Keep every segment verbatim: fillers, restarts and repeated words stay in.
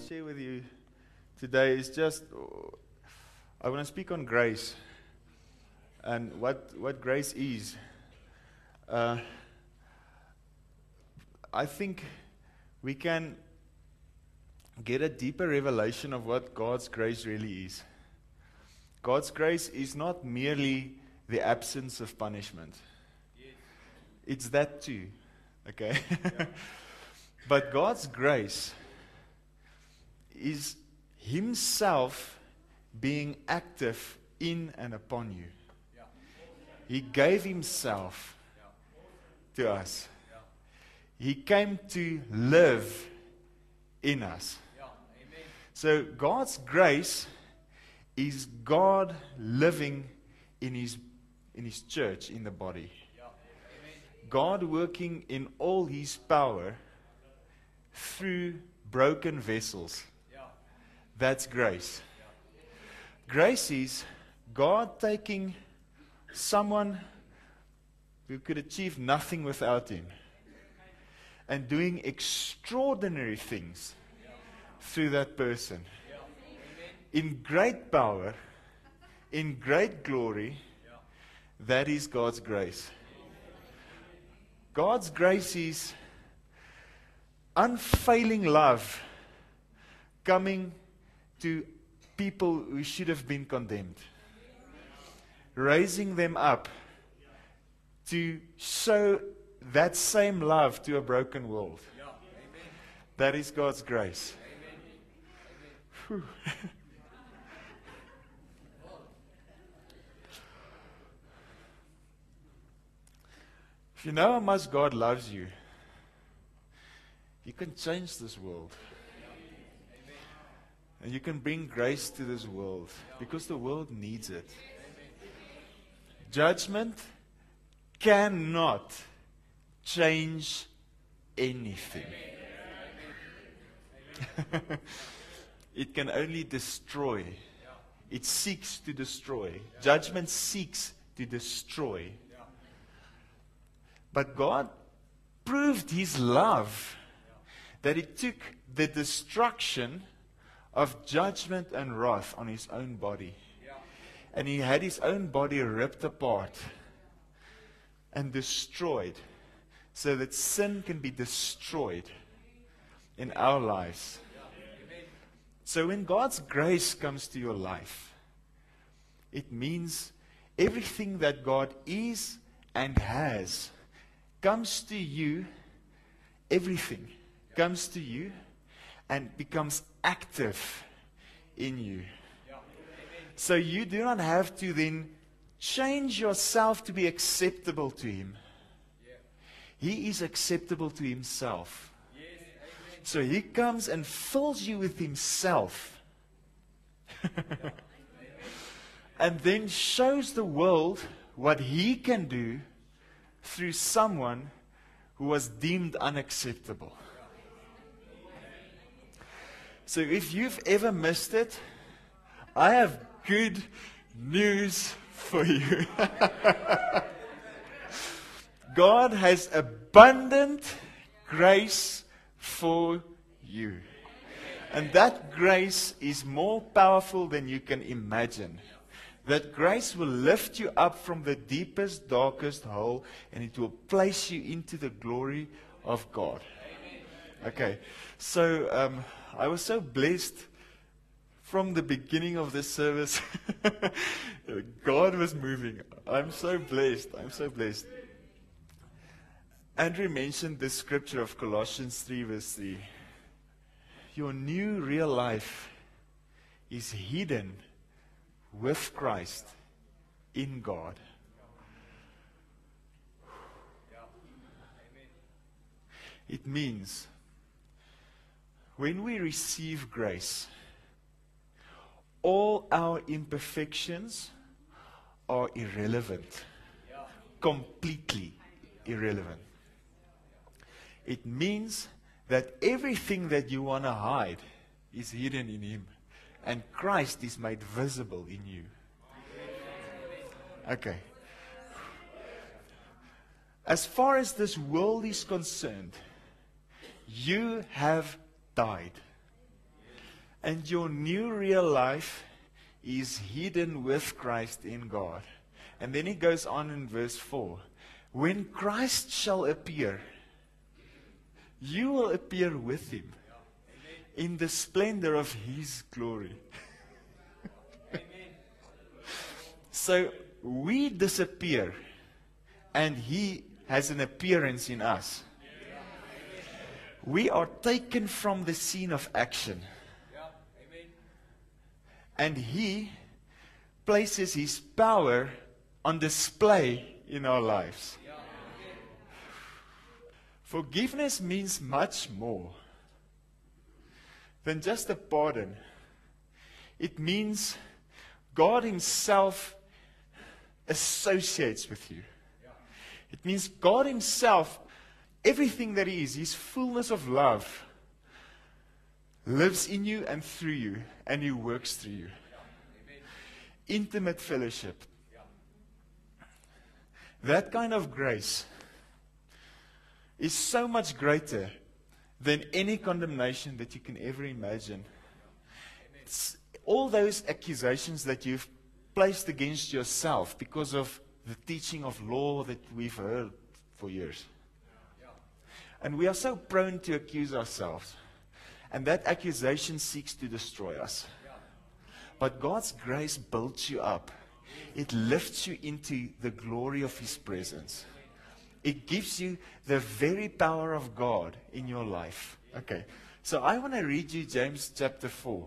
to share with you today is just, I want to speak on grace and what what grace is. Uh, I think we can get a deeper revelation of what God's grace really is. God's grace is not merely the absence of punishment. Yes. It's that too. Okay? Yeah. But God's grace is Himself being active in and upon you. Yeah. He gave Himself yeah. to us. Yeah. He came to live in us. Yeah. Amen. So God's grace is God living in His in His church, in the body. Yeah. God working in all His power through broken vessels. Yeah. That's grace. Yeah. Grace is God taking someone who could achieve nothing without Him and doing extraordinary things yeah. through that person. In great power, in great glory, yeah. that is God's grace. God's grace is unfailing love coming to people who should have been condemned, raising them up to show that same love to a broken world. Yeah. That is God's grace. Amen. If you know how much God loves you, you can change this world. And you can bring grace to this world because the world needs it. Judgment cannot change anything. It can only destroy. It seeks to destroy. Judgment seeks to destroy. But God proved His love that He took the destruction of judgment and wrath on His own body. And He had His own body ripped apart and destroyed so that sin can be destroyed in our lives. So when God's grace comes to your life, it means everything that God is and has comes to you, everything yeah. comes to you and becomes active in you. Yeah. So you do not have to then change yourself to be acceptable to Him. Yeah. He is acceptable to Himself. Yes. So He comes and fills you with Himself. And then shows the world what He can do through someone who was deemed unacceptable. So if you've ever missed it, I have good news for you. God has abundant grace for you. And that grace is more powerful than you can imagine. That grace will lift you up from the deepest, darkest hole, and it will place you into the glory of God. Okay, so um, I was so blessed from the beginning of this service. God was moving. I'm so blessed. I'm so blessed. Andrew mentioned this scripture of Colossians three verse three. Your new real life is hidden with Christ in God. It means when we receive grace, all our imperfections are irrelevant, completely irrelevant. It means that everything that you want to hide is hidden in Him. And Christ is made visible in you. Okay. As far as this world is concerned, you have died. And your new real life is hidden with Christ in God. And then he goes on in verse four. When Christ shall appear, you will appear with him in the splendor of his glory. So we disappear and he has an appearance in us. We are taken from the scene of action. And he places his power on display in our lives. Yeah. Forgiveness means much more than just a pardon. It means God himself associates with you. Yeah. It means God himself, everything that he is, his fullness of love, lives in you and through you, and he works through you. Yeah. Intimate fellowship. That kind of grace is so much greater than any condemnation that you can ever imagine. It's all those accusations that you've placed against yourself because of the teaching of law that we've heard for years. And we are so prone to accuse ourselves. And that accusation seeks to destroy us. But God's grace builds you up. It lifts you into the glory of his presence. It gives you the very power of God in your life. Okay, so I want to read you James chapter four.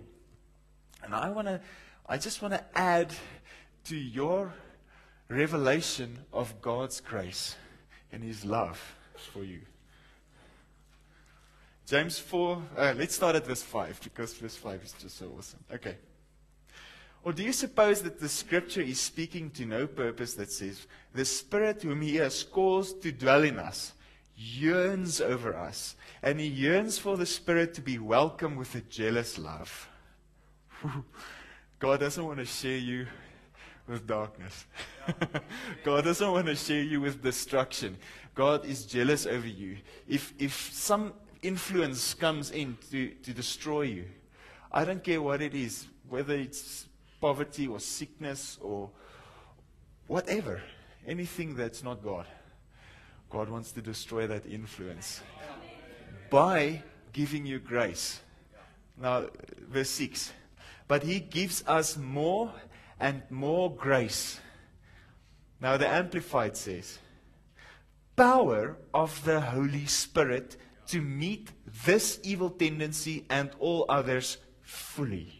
And I want to, I just want to add to your revelation of God's grace and his love for you. James four, uh, let's start at verse five, because verse five is just so awesome. Okay. Or do you suppose that the scripture is speaking to no purpose that says, the Spirit whom he has caused to dwell in us yearns over us, and he yearns for the Spirit to be welcomed with a jealous love? God doesn't want to share you with darkness. God doesn't want to share you with destruction. God is jealous over you. If, if some influence comes in to, to destroy you, I don't care what it is, whether it's poverty or sickness or whatever, anything that's not God. God wants to destroy that influence by giving you grace. Now, verse six. But he gives us more and more grace. Now, the Amplified says, power of the Holy Spirit to meet this evil tendency and all others fully.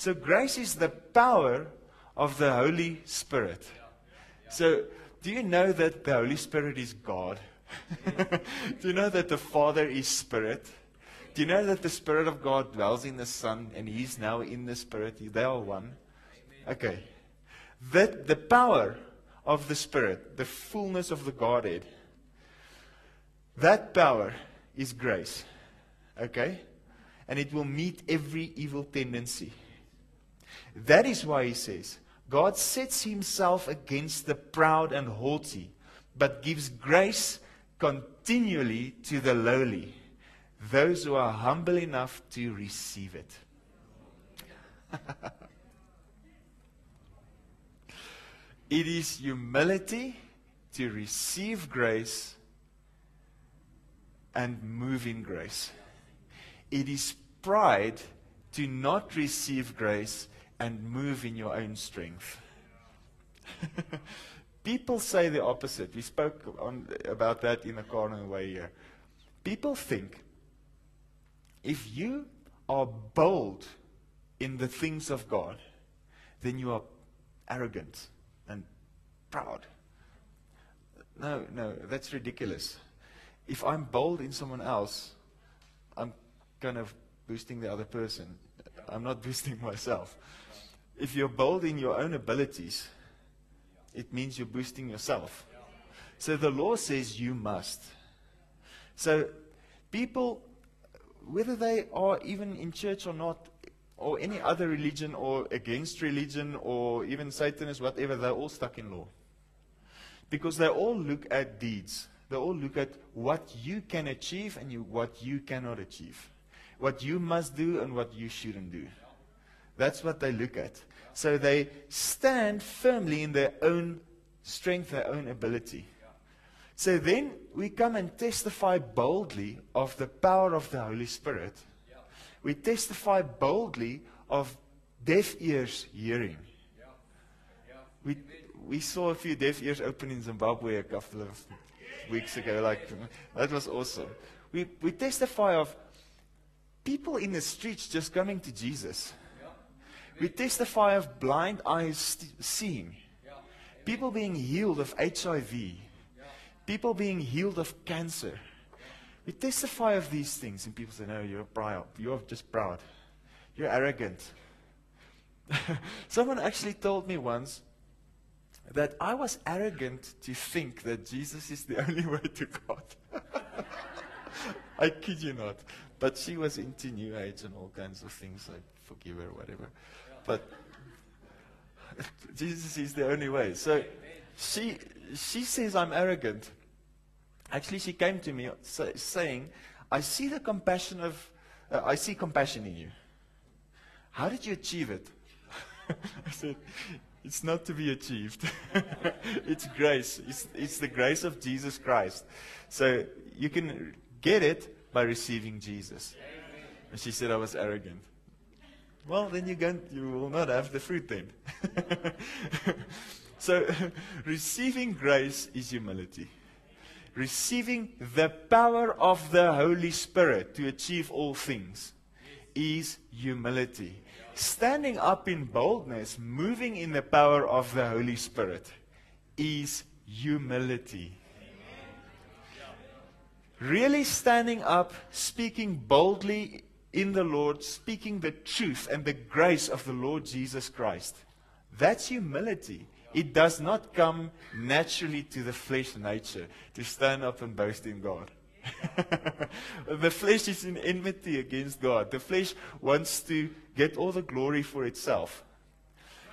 So grace is the power of the Holy Spirit. So do you know that the Holy Spirit is God? Do you know that the Father is Spirit? Do you know that the Spirit of God dwells in the Son and He is now in the Spirit? They are one. Okay. That the power of the Spirit, the fullness of the Godhead, that power is grace. Okay? And it will meet every evil tendency. That is why he says, God sets himself against the proud and haughty, but gives grace continually to the lowly, those who are humble enough to receive it. It is humility to receive grace and move in grace. It is pride to not receive grace and move in your own strength. People say the opposite. We spoke on, about that in a car on the way here. People think if you are bold in the things of God, then you are arrogant and proud. No, no, that's ridiculous. If I'm bold in someone else, I'm kind of boosting the other person. I'm not boosting myself. If you're bold in your own abilities, it means you're boosting yourself. So the law says you must. So people, whether they are even in church or not, or any other religion, or against religion, or even Satanists, whatever, they're all stuck in law. Because they all look at deeds. They all look at what you can achieve and you, what you cannot achieve. what you must do and what you shouldn't do. That's what they look at. So they stand firmly in their own strength, their own ability. So then we come and testify boldly of the power of the Holy Spirit. We testify boldly of deaf ears hearing. We, we saw a few deaf ears open in Zimbabwe a couple of weeks ago. Like, that was awesome. We, we testify of people in the streets just coming to Jesus. We testify of blind eyes seeing. People being healed of H I V. People being healed of cancer. We testify of these things, and people say, no, you're proud. You're just proud. You're arrogant. Someone actually told me once that I was arrogant to think that Jesus is the only way to God. I kid you not. But she was into New Age and all kinds of things. I forgive her, whatever. But Jesus is the only way. So she, she says I'm arrogant. Actually, she came to me say, saying, I see the compassion of, uh, I see compassion in you. How did you achieve it? I said, it's not to be achieved. It's grace. It's, it's the grace of Jesus Christ. So you can get it by receiving Jesus. And she said I was arrogant. Well, then you, can, you will not have the fruit then. So, receiving grace is humility. Receiving the power of the Holy Spirit to achieve all things is humility. Standing up in boldness, moving in the power of the Holy Spirit is humility. Really standing up, speaking boldly in the Lord, speaking the truth and the grace of the Lord Jesus Christ. That's humility. It does not come naturally to the flesh nature to stand up and boast in God. The flesh is in enmity against God. The flesh wants to get all the glory for itself.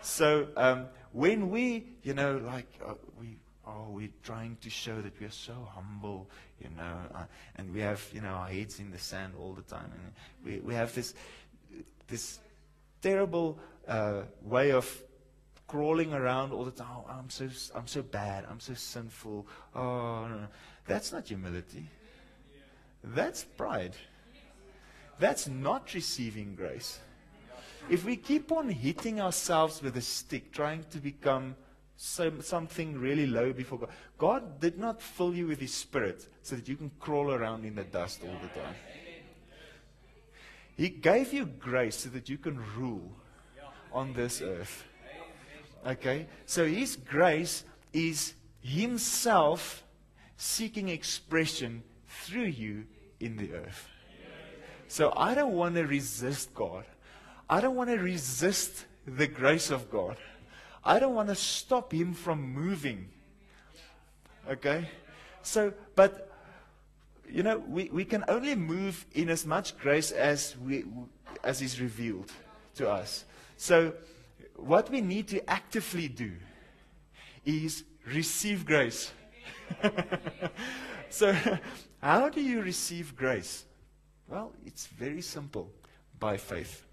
So um, when we, you know, like uh, we. Oh, we're trying to show that we are so humble, you know, uh, and we have, you know, our heads in the sand all the time. And we, we have this, this terrible uh, way of crawling around all the time. Oh, I'm so, I'm so bad. I'm so sinful. Oh, no, no. That's not humility. That's pride. That's not receiving grace. If we keep on hitting ourselves with a stick, trying to become Some, something really low before God. God did not fill you with His Spirit so that you can crawl around in the dust all the time. He gave you grace so that you can rule on this earth. Okay? So His grace is Himself seeking expression through you in the earth. So I don't want to resist God. I don't want to resist the grace of God. I don't want to stop Him from moving. Okay? So, but, you know, we, we can only move in as much grace as, we, as is revealed to us. So, what we need to actively do is receive grace. So, how do you receive grace? Well, it's very simple. By faith.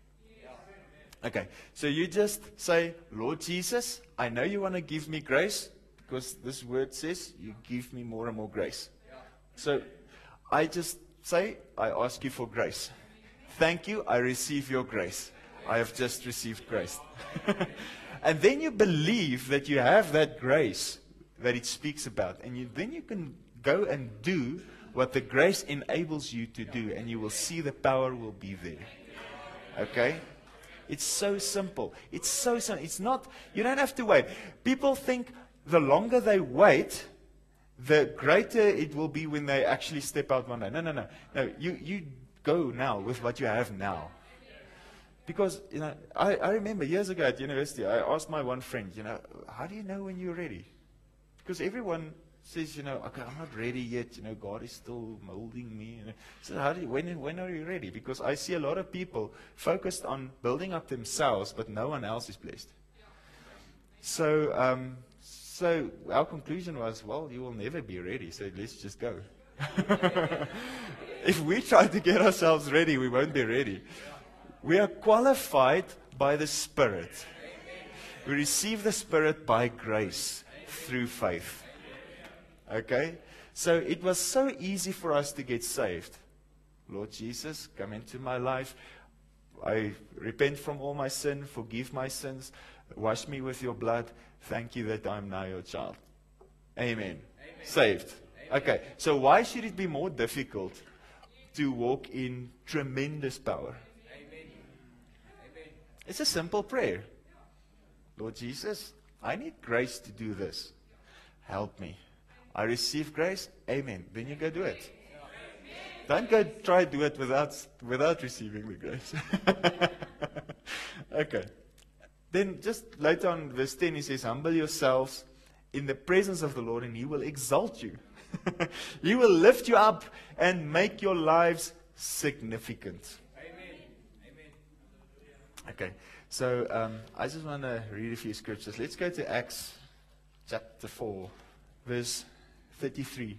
Okay, so you just say, Lord Jesus, I know you want to give me grace, because this word says you give me more and more grace. Yeah. So I just say, I ask you for grace. Thank you, I receive your grace. I have just received grace. And then you believe that you have that grace that it speaks about. And you, then you can go and do what the grace enables you to do, and you will see the power will be there. Okay? It's so simple. It's so simple. It's not, you don't have to wait. People think the longer they wait, the greater it will be when they actually step out one day. No, no, no. No, you, you go now with what you have now. Because, you know, I, I remember years ago at university, I asked my one friend, you know, how do you know when you're ready? Because everyone says, you know, okay, I'm not ready yet. You know, God is still molding me. You know. So how do you, when, when are you ready? Because I see a lot of people focused on building up themselves, but no one else is blessed. So, um, so our conclusion was, well, you will never be ready. So let's just go. If we try to get ourselves ready, we won't be ready. We are qualified by the Spirit. We receive the Spirit by grace through faith. Okay? So it was so easy for us to get saved. Lord Jesus, come into my life. I repent from all my sin. Forgive my sins. Wash me with your blood. Thank you that I'm now your child. Amen. Amen. Saved. Amen. Okay. So why should it be more difficult to walk in tremendous power? Amen. Amen. It's a simple prayer. Lord Jesus, I need grace to do this. Help me. I receive grace. Amen. Then you go do it. Don't go try to do it without, without receiving the grace. Okay. Then just later on, verse ten, he says, humble yourselves in the presence of the Lord, and he will exalt you. He will lift you up and make your lives significant. Amen. Amen. Okay. So um, I just want to read a few scriptures. Let's go to Acts chapter four, verse thirty-three.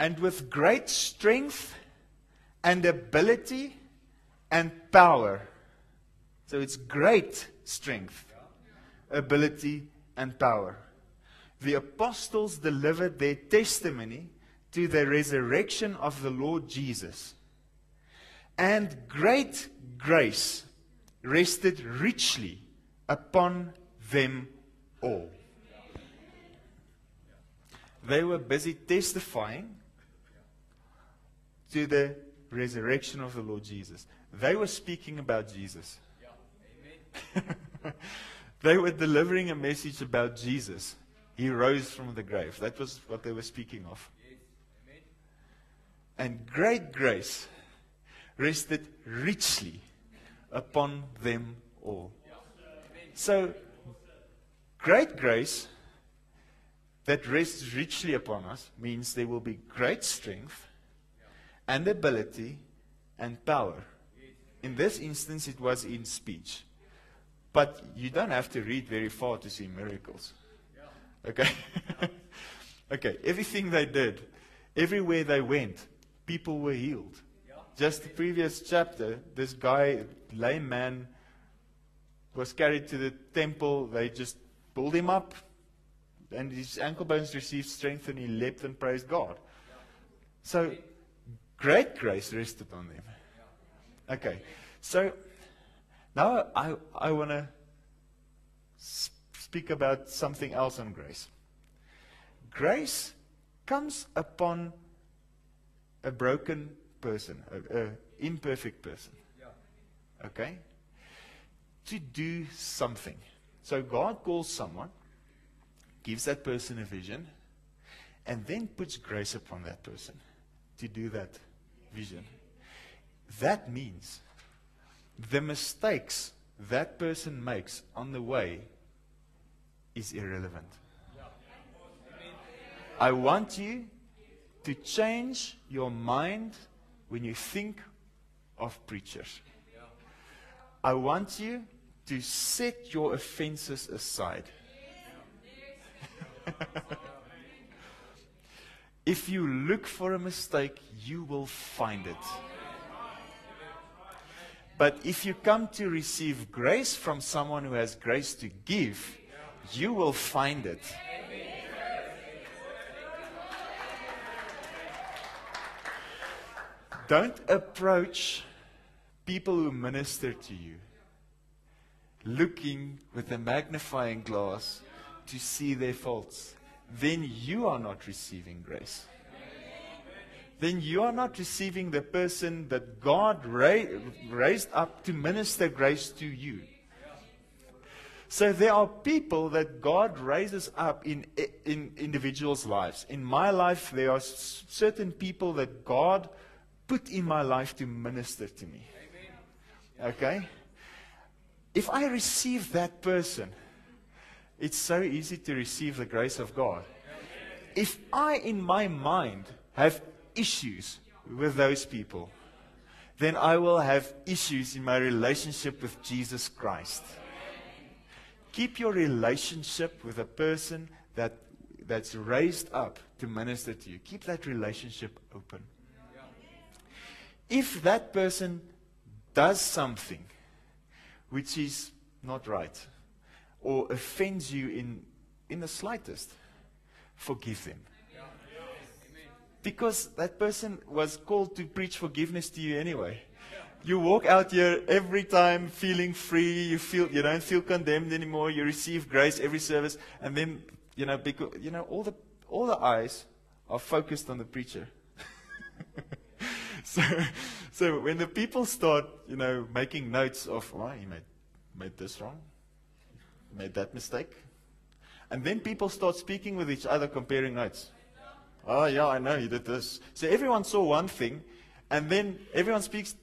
And with great strength and ability and power. So it's great strength, ability, and power. The apostles delivered their testimony to the resurrection of the Lord Jesus. And great grace rested richly upon them all. They were busy testifying to the resurrection of the Lord Jesus. They were speaking about Jesus. Yeah. Amen. They were delivering a message about Jesus. He rose from the grave. That was what they were speaking of. Yes. Amen. And great grace rested richly upon them all. Yeah. So, great grace that rests richly upon us means there will be great strength and ability and power. In this instance, it was in speech. But you don't have to read very far to see miracles. Okay? Okay, everything they did, everywhere they went, people were healed. Just the previous chapter, this guy, lame man, was carried to the temple. They just pulled him up, and his ankle bones received strength, and he leapt and praised God. So, great grace rested on them. Okay. So, now I, I want to speak about something else on grace. Grace comes upon a broken person, an imperfect person. Okay? To do something. So, God calls someone, gives that person a vision, and then puts grace upon that person to do that vision. That means the mistakes that person makes on the way is irrelevant. I want you to change your mind when you think of preachers. I want you to set your offenses aside. If you look for a mistake, you will find it. But if you come to receive grace from someone who has grace to give, you will find it. Don't approach people who minister to you looking with a magnifying glass to see their faults. Then you are not receiving grace. Then you are not receiving the person that God ra raised up to minister grace to you. So there are people that God raises up in, in individuals' lives. In my life, there are certain people that God put in my life to minister to me. Okay? If I receive that person, it's so easy to receive the grace of God. If I, in my mind, have issues with those people, then I will have issues in my relationship with Jesus Christ. Keep your relationship with a person that, that's raised up to minister to you. Keep that relationship open. If that person does something which is not right or offends you in, in the slightest, forgive them. Because that person was called to preach forgiveness to you anyway. You walk out here every time feeling free. You feel you don't feel condemned anymore. You receive grace every service, and then you know because you know all the all the eyes are focused on the preacher. so, so when the people start you know making notes of, oh, he made made this wrong, made that mistake, and then people start speaking with each other, comparing notes. Oh yeah, I know he did this. So everyone saw one thing, and then everyone speaks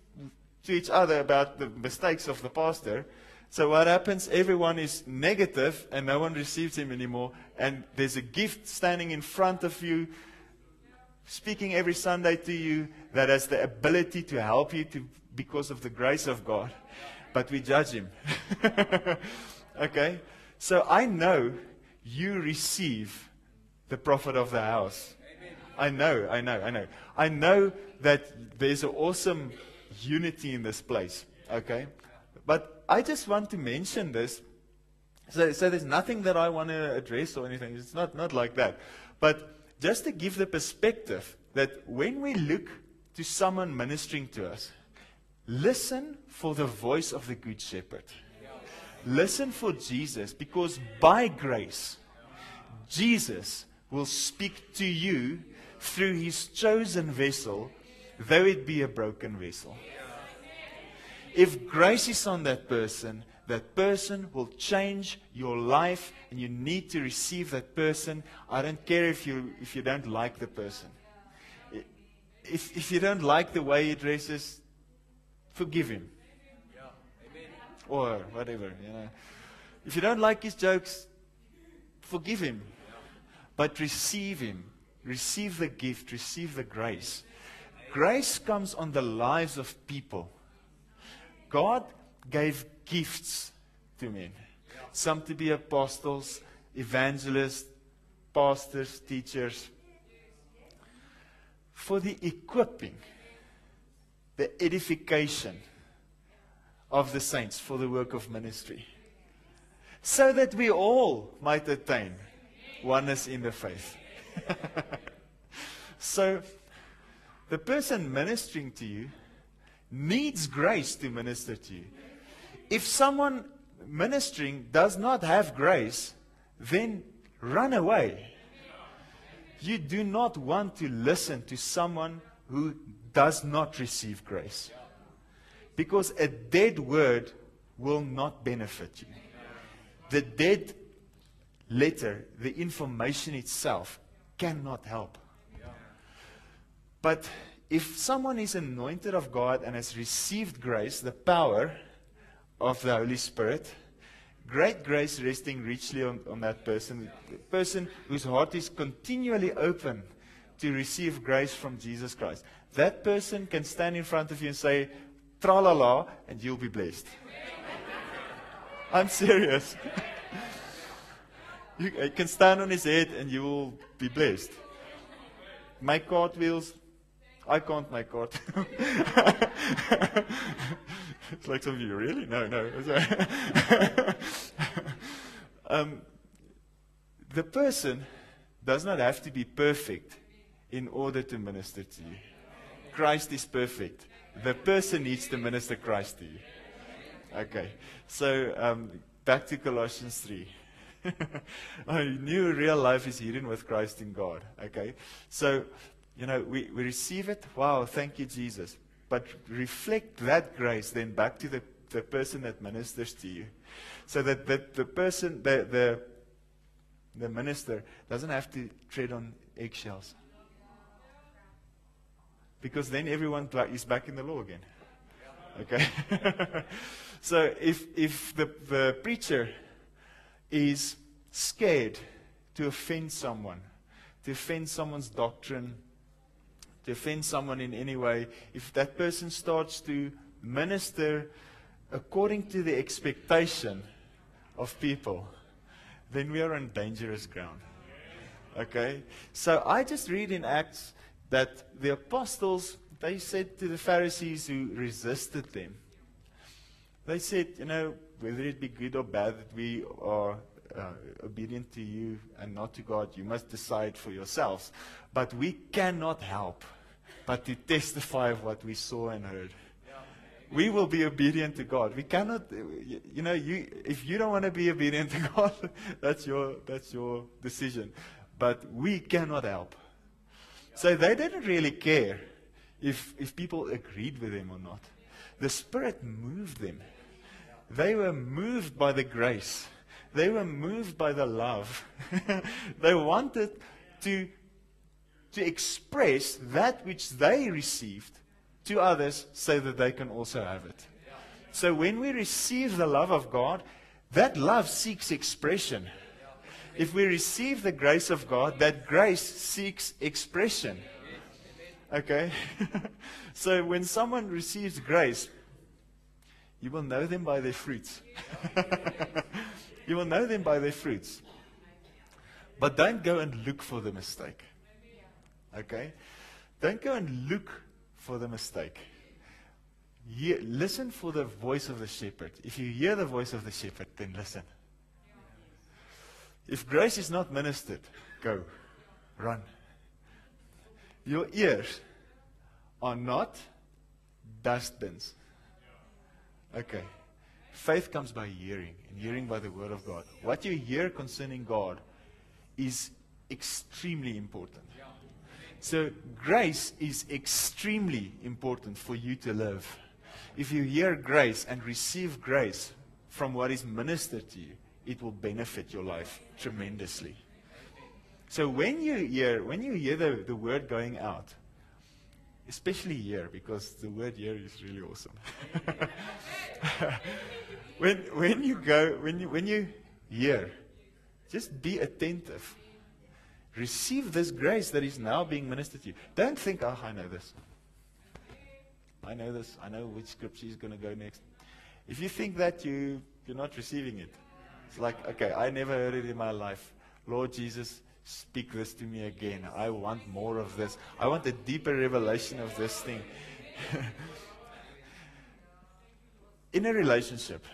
to each other about the mistakes of the pastor. So what happens? Everyone is negative and no one receives him anymore. And there's a gift standing in front of you, speaking every Sunday to you, that has the ability to help you to, because of the grace of God. But we judge him. Okay? So I know you receive the prophet of the house. I know, I know, I know. I know that there's an awesome unity in this place, okay? But I just want to mention this. So, so there's nothing that I want to address or anything. It's not, not like that. But just to give the perspective that when we look to someone ministering to us, listen for the voice of the Good Shepherd. Listen for Jesus, because by grace, Jesus will speak to you through His chosen vessel, though it be a broken vessel. If grace is on that person, that person will change your life, and you need to receive that person. I don't care if you if you don't like the person. If, if you don't like the way he dresses, forgive him. Or whatever, you know. If you don't like his jokes, forgive him. But receive him. Receive the gift. Receive the grace. Grace comes on the lives of people. God gave gifts to men. Some to be apostles, evangelists, pastors, teachers. For the equipping, the edification of the saints for the work of ministry. So that we all might attain oneness in the faith. So, the person ministering to you needs grace to minister to you. If someone ministering does not have grace, then run away. You do not want to listen to someone who does not receive grace. Because a dead word will not benefit you. The dead letter, the information itself, cannot help. But if someone is anointed of God and has received grace, the power of the Holy Spirit, great grace resting richly on, on that person, the person whose heart is continually open to receive grace from Jesus Christ, that person can stand in front of you and say, tra-la-la, and you'll be blessed. I'm serious. You can stand on his head and you will be blessed. Make cartwheels. I can't make God. It's like some of you, really? No, no. um, the person does not have to be perfect in order to minister to you. Christ is perfect. The person needs to minister Christ to you. Okay. So, um, back to Colossians three. I knew real life is hidden with Christ in God. Okay. So, you know, we, we receive it. Wow, thank you, Jesus. But reflect that grace then back to the, the person that ministers to you. So that, that the person, the, the, the minister, doesn't have to tread on eggshells. Because then everyone is back in the law again. Okay? So if, if the, the preacher is scared to offend someone, to offend someone's doctrine, to offend someone in any way, if that person starts to minister according to the expectation of people, then we are on dangerous ground. Okay? So I just read in Acts that the apostles, they said to the Pharisees who resisted them, they said, you know, whether it be good or bad that we are uh, obedient to you and not to God, you must decide for yourselves. But we cannot help but to testify of what we saw and heard. We will be obedient to God. We cannot, you know, you, if you don't want to be obedient to God, that's your, that's your decision. But we cannot help. So they didn't really care if, if people agreed with them or not. The Spirit moved them. They were moved by the grace. They were moved by the love. They wanted to, to express that which they received to others so that they can also have it. So when we receive the love of God, that love seeks expression. If we receive the grace of God, that grace seeks expression. Okay? So when someone receives grace, you will know them by their fruits. You will know them by their fruits. But don't go and look for the mistake. Okay? Don't go and look for the mistake. You listen for the voice of the shepherd. If you hear the voice of the shepherd, then listen. If grace is not ministered, go, run. Your ears are not dustbins. Okay. Faith comes by hearing, and hearing by the word of God. What you hear concerning God is extremely important. So grace is extremely important for you to live. If you hear grace and receive grace from what is ministered to you, it will benefit your life tremendously. So when you hear, when you hear the, the word going out, especially here, because the word here is really awesome. when, when you go, when you, when you hear, just be attentive. Receive this grace that is now being ministered to you. Don't think, oh, I know this. I know this. I know which scripture is going to go next. If you think that, you, you're not receiving it. It's like, okay, I never heard it in my life. Lord Jesus, speak this to me again. I want more of this. I want a deeper revelation of this thing. In a relationship,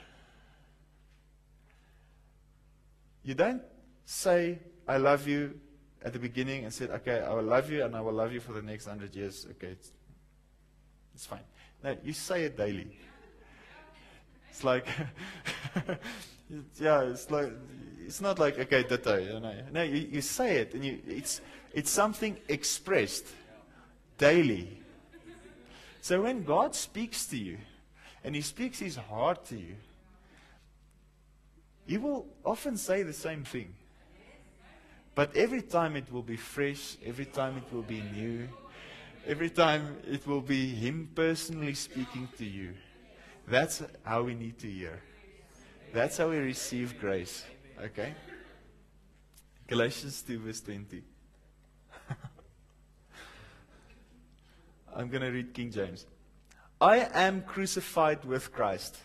you don't say, I love you, at the beginning and said, okay, I will love you and I will love you for the next hundred years. Okay, it's, it's fine. No, you say it daily. It's like, yeah, it's like, it's not like, okay, ditto. You know? No, you, you say it, and you, it's, it's something expressed daily. So when God speaks to you and He speaks His heart to you, He will often say the same thing. But every time it will be fresh, every time it will be new, every time it will be Him personally speaking to you. That's how we need to hear. That's how we receive grace. Okay? Galatians two verse twenty. I'm going to read King James. I am crucified with Christ.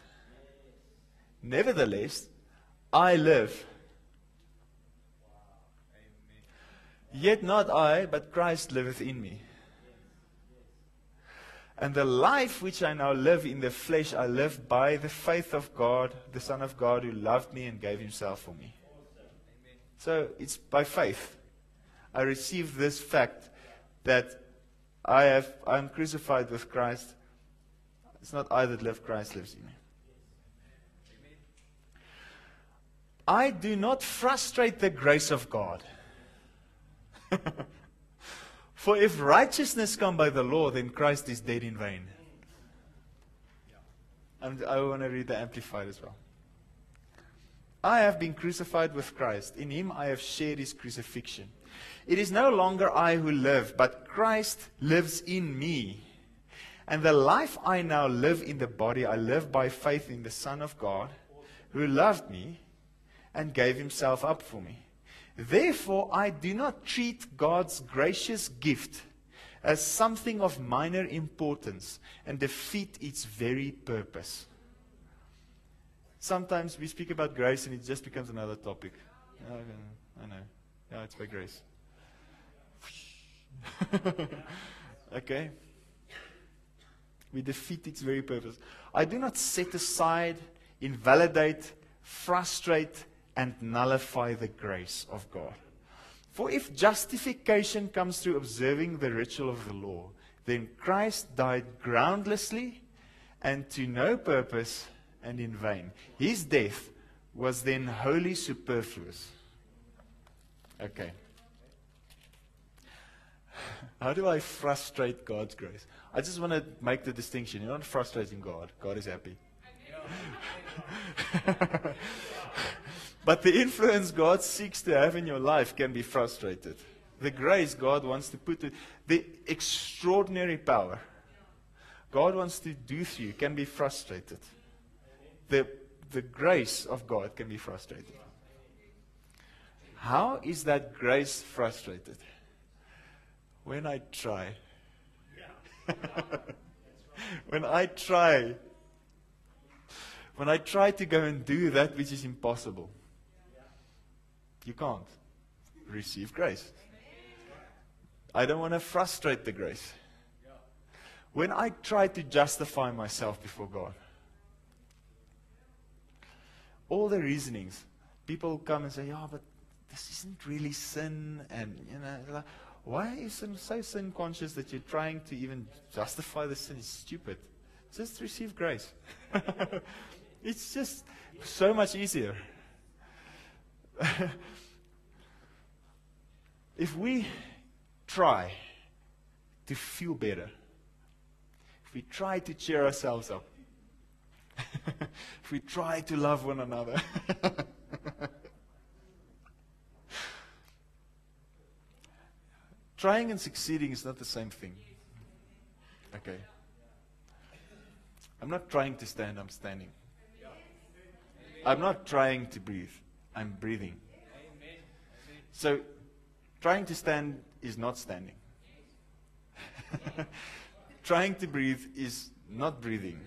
Nevertheless, I live. Yet not I, but Christ liveth in me. And the life which I now live in the flesh, I live by the faith of God, the Son of God, who loved me and gave Himself for me. So it's by faith. I receive this fact that I have, I'm crucified with Christ. It's not I that live, Christ lives in me. I do not frustrate the grace of God. For if righteousness come by the law, then Christ is dead in vain. And I want to read the Amplified as well. I have been crucified with Christ. In Him I have shared His crucifixion. It is no longer I who live, but Christ lives in me. And the life I now live in the body, I live by faith in the Son of God, who loved me and gave Himself up for me. Therefore, I do not treat God's gracious gift as something of minor importance and defeat its very purpose. Sometimes we speak about grace and it just becomes another topic. I know. I know. Yeah, it's by grace. Okay? We defeat its very purpose. I do not set aside, invalidate, frustrate, and nullify the grace of God. For if justification comes through observing the ritual of the law, then Christ died groundlessly and to no purpose and in vain. His death was then wholly superfluous. Okay. How do I frustrate God's grace? I just want to make the distinction. You're not frustrating God. God is happy. But the influence God seeks to have in your life can be frustrated. The grace God wants to put to the extraordinary power God wants to do through you can be frustrated. The, the grace of God can be frustrated. How is that grace frustrated? When I try. When I try. When I try to go and do that which is impossible. You can't receive grace. I don't want to frustrate the grace. When I try to justify myself before God. All the reasonings. People come and say, yeah, but this isn't really sin. And, you know, why is sin so sin conscious that you're trying to even justify the sin? It's stupid. Just receive grace. It's just so much easier. If we try to feel better, if we try to cheer ourselves up, if we try to love one another, trying and succeeding is not the same thing. Okay. I'm not trying to stand, I'm standing. I'm not trying to breathe, I'm breathing. So, trying to stand is not standing. Trying to breathe is not breathing.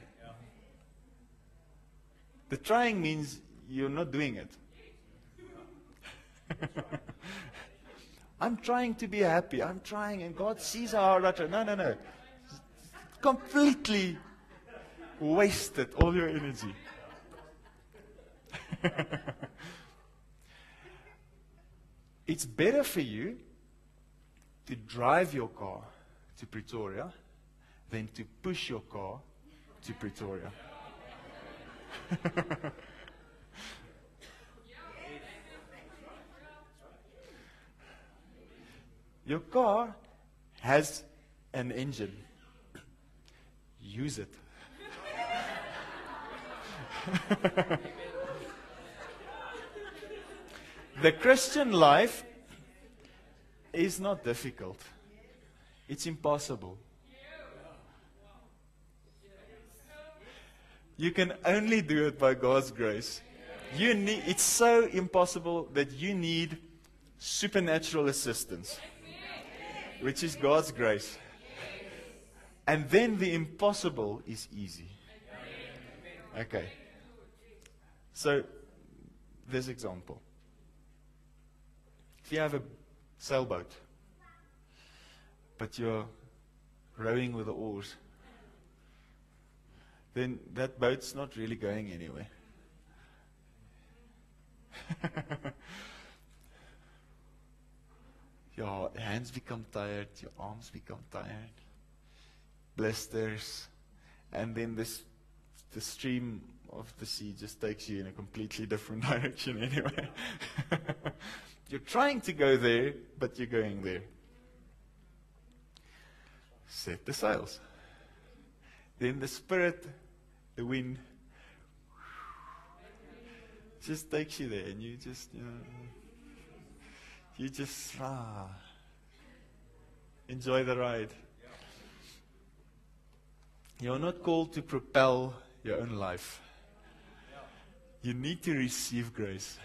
The trying means you're not doing it. I'm trying to be happy, I'm trying, and God sees how hard I try. No, no, no. Completely wasted all your energy. It's better for you to drive your car to Pretoria than to push your car to Pretoria. Your car has an engine. Use it. The Christian life is not difficult. It's impossible. You can only do it by God's grace. You need, it's so impossible that you need supernatural assistance, which is God's grace. And then the impossible is easy. Okay. So, this example. If you have a sailboat, but you're rowing with the oars, then that boat's not really going anywhere. Your hands become tired, your arms become tired, blisters, and then this, the stream of the sea just takes you in a completely different direction anyway. You're trying to go there, but you're going there. Set the sails. Then the Spirit, the wind, just takes you there, and you just, you know, you just ah, enjoy the ride. You're not called to propel your own life. You need to receive grace.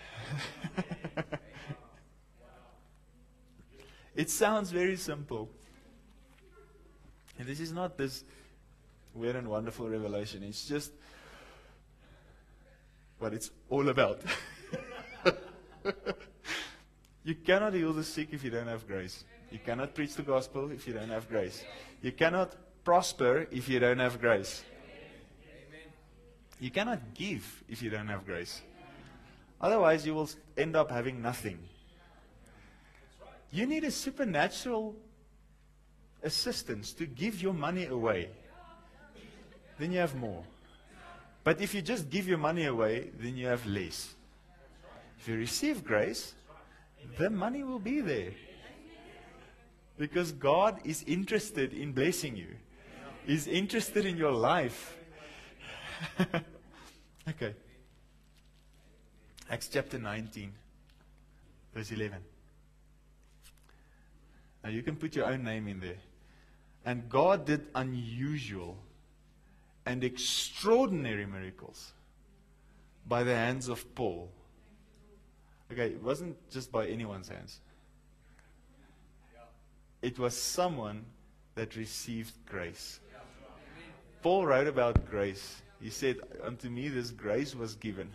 It sounds very simple. And this is not this weird and wonderful revelation. It's just what it's all about. You cannot heal the sick if you don't have grace. You cannot preach the gospel if you don't have grace. You cannot prosper if you don't have grace. You cannot give if you don't have grace. Otherwise, you will end up having nothing. You need a supernatural assistance to give your money away. Then you have more. But if you just give your money away, then you have less. If you receive grace, the money will be there. Because God is interested in blessing you. He's interested in your life. Okay. Acts chapter nineteen, verse eleven. Now you can put your own name in there. And God did unusual and extraordinary miracles by the hands of Paul. Okay, it wasn't just by anyone's hands. It was someone that received grace. Paul wrote about grace. He said, unto me this grace was given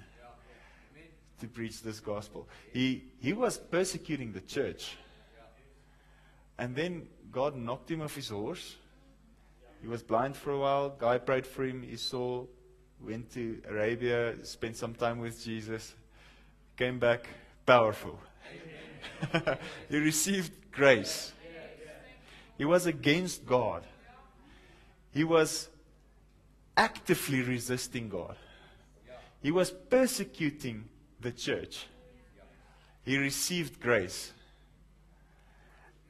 to preach this gospel. He, he was persecuting the church. And then God knocked him off his horse. He was blind for a while. Guy prayed for him. He saw, went to Arabia, spent some time with Jesus, came back powerful. He received grace. He was against God. He was actively resisting God. He was persecuting the church. He received grace.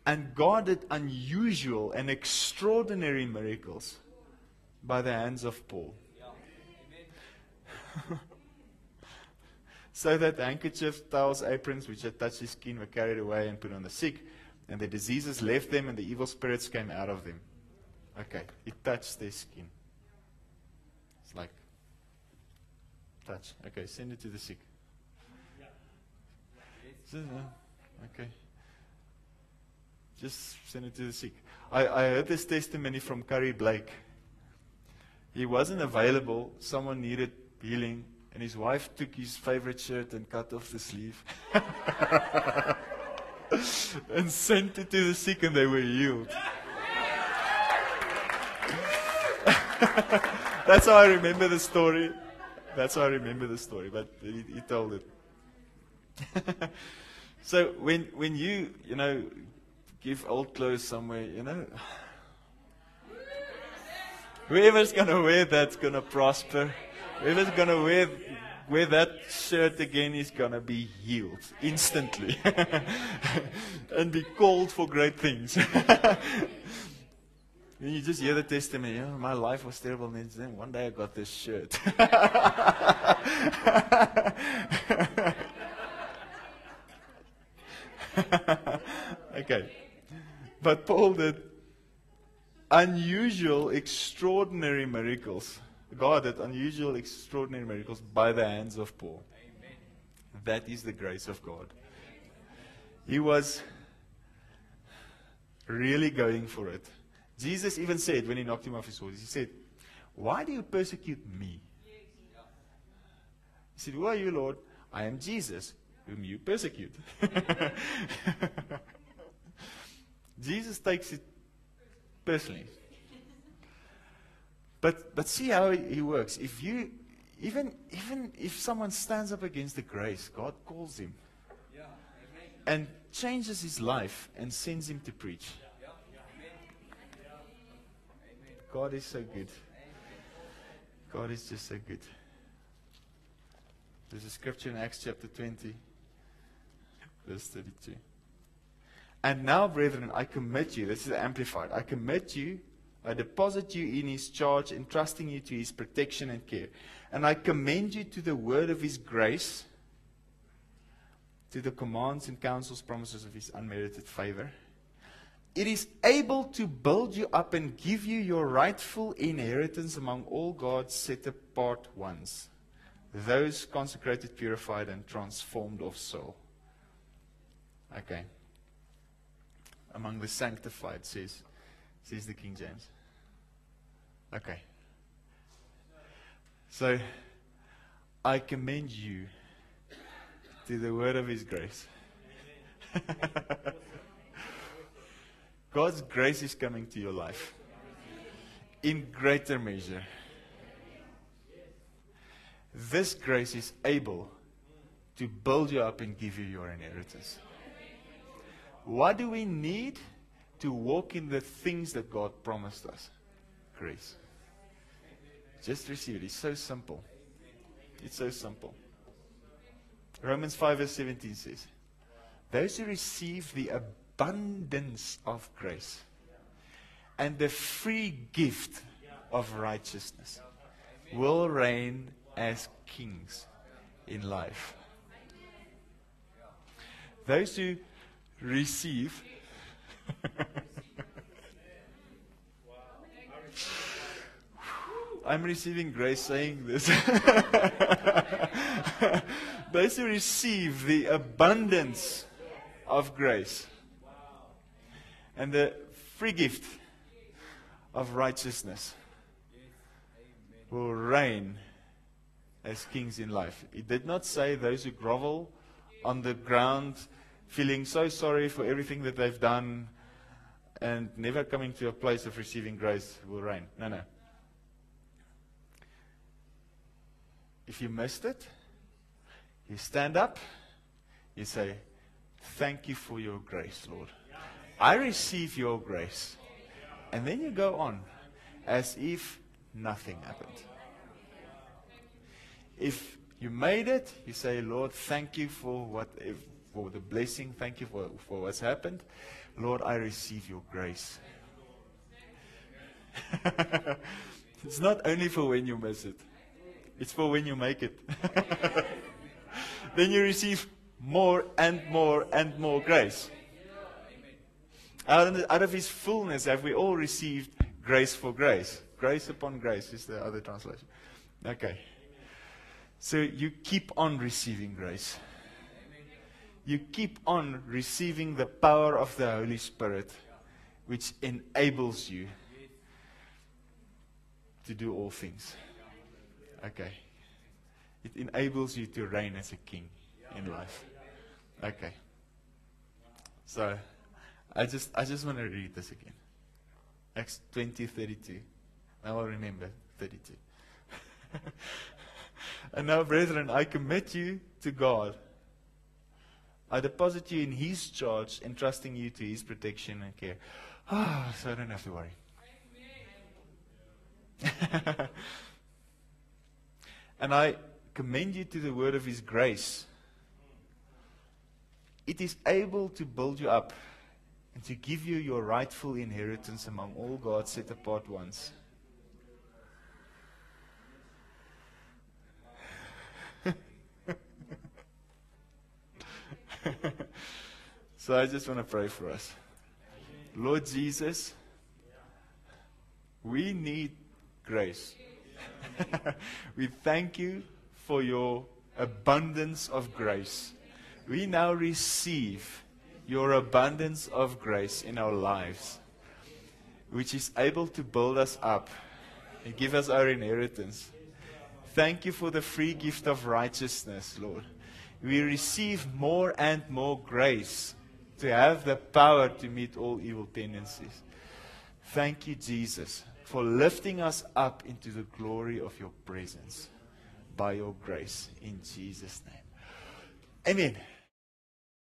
And God did unusual and extraordinary miracles by the hands of Paul. So that handkerchiefs, towels, aprons, which had touched his skin, were carried away and put on the sick. And the diseases left them, and the evil spirits came out of them. Okay, it touched their skin. It's like, touch. Okay, send it to the sick. Okay. Just send it to the sick. I, I heard this testimony from Curry Blake. He wasn't available. Someone needed healing. And his wife took his favorite shirt and cut off the sleeve. And sent it to the sick, and they were healed. That's how I remember the story. That's how I remember the story. But he, he told it. So when, when you, you know... give old clothes somewhere, you know. Whoever's going to wear that's going to prosper. Whoever's going to wear, wear that shirt again is going to be healed instantly. And be called for great things. Then you just hear the testimony, oh, my life was terrible, and then one day I got this shirt. Okay. But Paul did unusual, extraordinary miracles. God did unusual, extraordinary miracles by the hands of Paul. Amen. That is the grace of God. He was really going for it. Jesus even said when he knocked him off his horse, he said, why do you persecute me? He said, who are you, Lord? I am Jesus, whom you persecute. Jesus takes it personally. But but see how he works. If you even even if someone stands up against the grace, God calls him and changes his life and sends him to preach. God is so good. God is just so good. There's a scripture in Acts chapter twenty, verse thirty-two. And now, brethren, I commit you, this is amplified, I commit you, I deposit you in his charge, entrusting you to his protection and care. And I commend you to the word of his grace, to the commands and counsels, promises of his unmerited favor. It is able to build you up and give you your rightful inheritance among all God's set apart ones, those consecrated, purified, and transformed of soul. Okay. Among the sanctified, says, says the King James. Okay. So, I commend you to the word of his grace. God's grace is coming to your life in greater measure. This grace is able to build you up and give you your inheritance. What do we need to walk in the things that God promised us? Grace. Just receive it. It's so simple. It's so simple. Romans five verse seventeen says, those who receive the abundance of grace and the free gift of righteousness will reign as kings in life. Those who receive I'm receiving grace saying this. Those who receive the abundance of grace and the free gift of righteousness will reign as kings in life. It did not say those who grovel on the ground, feeling so sorry for everything that they've done and never coming to a place of receiving grace will reign. No, no. If you missed it, you stand up, you say, thank you for your grace, Lord. I receive your grace. And then you go on as if nothing happened. If you made it, you say, Lord, thank you for what, if, for the blessing. Thank you for, for what's happened. Lord, I receive your grace. It's not only for when you miss it. It's for when you make it. Then you receive more and more and more grace. Out of his fullness have we all received grace for grace. Grace upon grace is the other translation. Okay. So you keep on receiving grace. You keep on receiving the power of the Holy Spirit, which enables you to do all things. Okay. It enables you to reign as a king in life. Okay. So, I just I just want to read this again. Acts twenty thirty-two. I will remember thirty-two. And now, brethren, I commit you to God. I deposit you in His charge, entrusting you to His protection and care. Ah, so I don't have to worry. And I commend you to the word of His grace. It is able to build you up and to give you your rightful inheritance among all God's set apart ones. So I just want to pray for us. Lord Jesus, we need grace. We thank you for your abundance of grace. We now receive your abundance of grace in our lives, which is able to build us up and give us our inheritance. Thank you for the free gift of righteousness, Lord. We receive more and more grace to have the power to meet all evil tendencies. Thank you, Jesus, for lifting us up into the glory of your presence by your grace in Jesus' name. Amen.